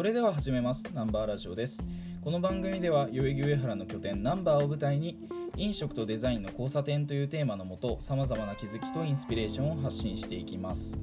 それでは始めます。ナンバーラジオです。この番組では代々木上原の拠点ナンバーを舞台に、飲食とデザインの交差点というテーマのもと、様々な気づきとインスピレーションを発信していきます。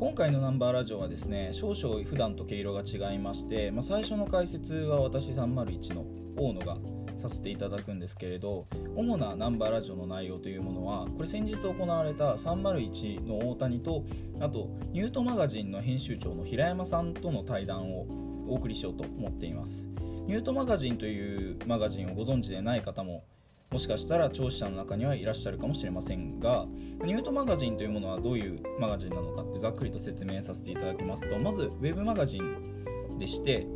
今回のナンバーラジオはですね、少々普段と毛色が違いまして、最初の解説は私301の大野がさせていただくんですけれど、主なナンバーラジオの内容というものは、これ先日行われた301の大谷と、あとニュートマガジンの編集長の平山さんとの対談をお送りしようと思っています。ニュートマガジンというマガジンをご存知でない方ももしかしたら聴取者の中にはいらっしゃるかもしれませんが、ニュートマガジンというものはどういうマガジンなのかってざっくりと説明させていただきますと、まずウェブマガジンでして、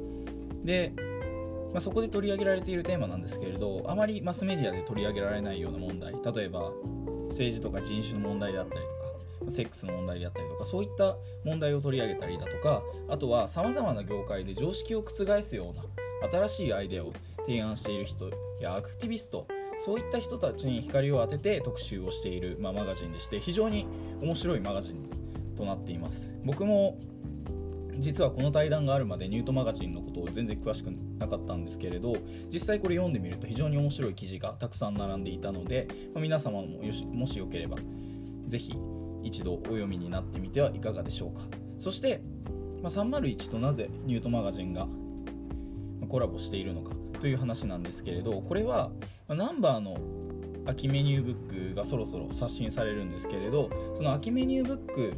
でそこで取り上げられているテーマなんですけれど、あまりマスメディアで取り上げられないような問題、例えば政治とか人種の問題だったりとか、セックスの問題だったりとか、そういった問題を取り上げたりだとか、あとは様々な業界で常識を覆すような新しいアイデアを提案している人やアクティビスト、そういった人たちに光を当てて特集をしている、マガジンでして、非常に面白いマガジンとなっています。僕も実はこの対談があるまでニュートマガジンのことを全然詳しくなかったんですけれど、実際これ読んでみると非常に面白い記事がたくさん並んでいたので、皆様ももしよければぜひ一度お読みになってみてはいかがでしょうか。そして、301となぜニュートマガジンがコラボしているのかという話なんですけれど、これはナンバーの秋メニューブックがそろそろ刷新されるんですけれど、その秋メニューブック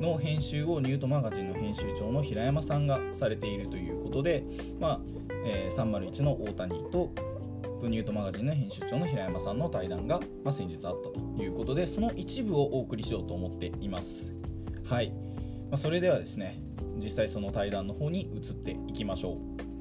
の編集をニュートマガジンの編集長の平山さんがされているということで、301の大谷とニュートマガジンの編集長の平山さんの対談が、先日あったということで、その一部をお送りしようと思っています。はい、それではですね、実際その対談の方に移っていきましょう。